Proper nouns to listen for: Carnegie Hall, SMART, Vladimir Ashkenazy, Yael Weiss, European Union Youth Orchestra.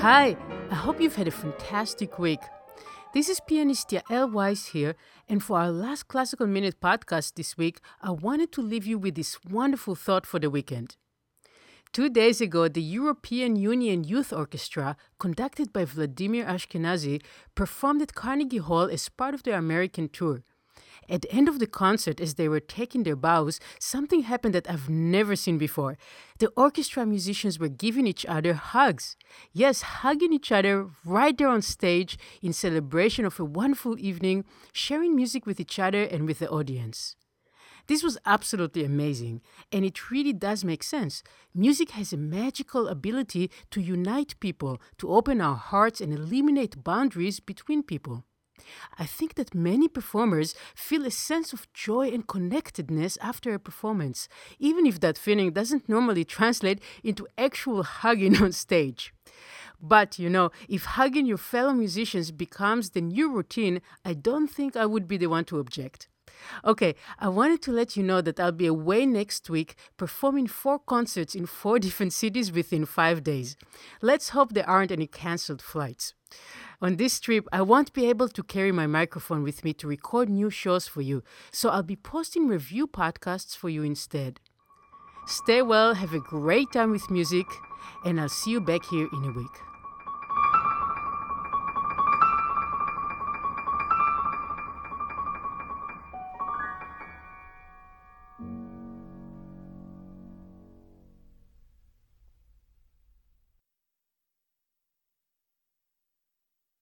Hi, I hope you've had a fantastic week. This is pianist Yael Weiss here, and for our last Classical Minute podcast this week, I wanted to leave you with this wonderful thought for the weekend. 2 days ago, the European Union Youth Orchestra, conducted by Vladimir Ashkenazy, performed at Carnegie Hall as part of their American tour. At the end of the concert, as they were taking their bows, something happened that I've never seen before. The orchestra musicians were giving each other hugs. Yes, hugging each other right there on stage in celebration of a wonderful evening, sharing music with each other and with the audience. This was absolutely amazing, and it really does make sense. Music has a magical ability to unite people, to open our hearts and eliminate boundaries between people. I think that many performers feel a sense of joy and connectedness after a performance, even if that feeling doesn't normally translate into actual hugging on stage. But, if hugging your fellow musicians becomes the new routine, I don't think I would be the one to object. Okay, I wanted to let you know that I'll be away next week performing 4 concerts in 4 different cities within 5 days. Let's hope there aren't any cancelled flights. On this trip, I won't be able to carry my microphone with me to record new shows for you, so I'll be posting review podcasts for you instead. Stay well, have a great time with music, and I'll see you back here in a week.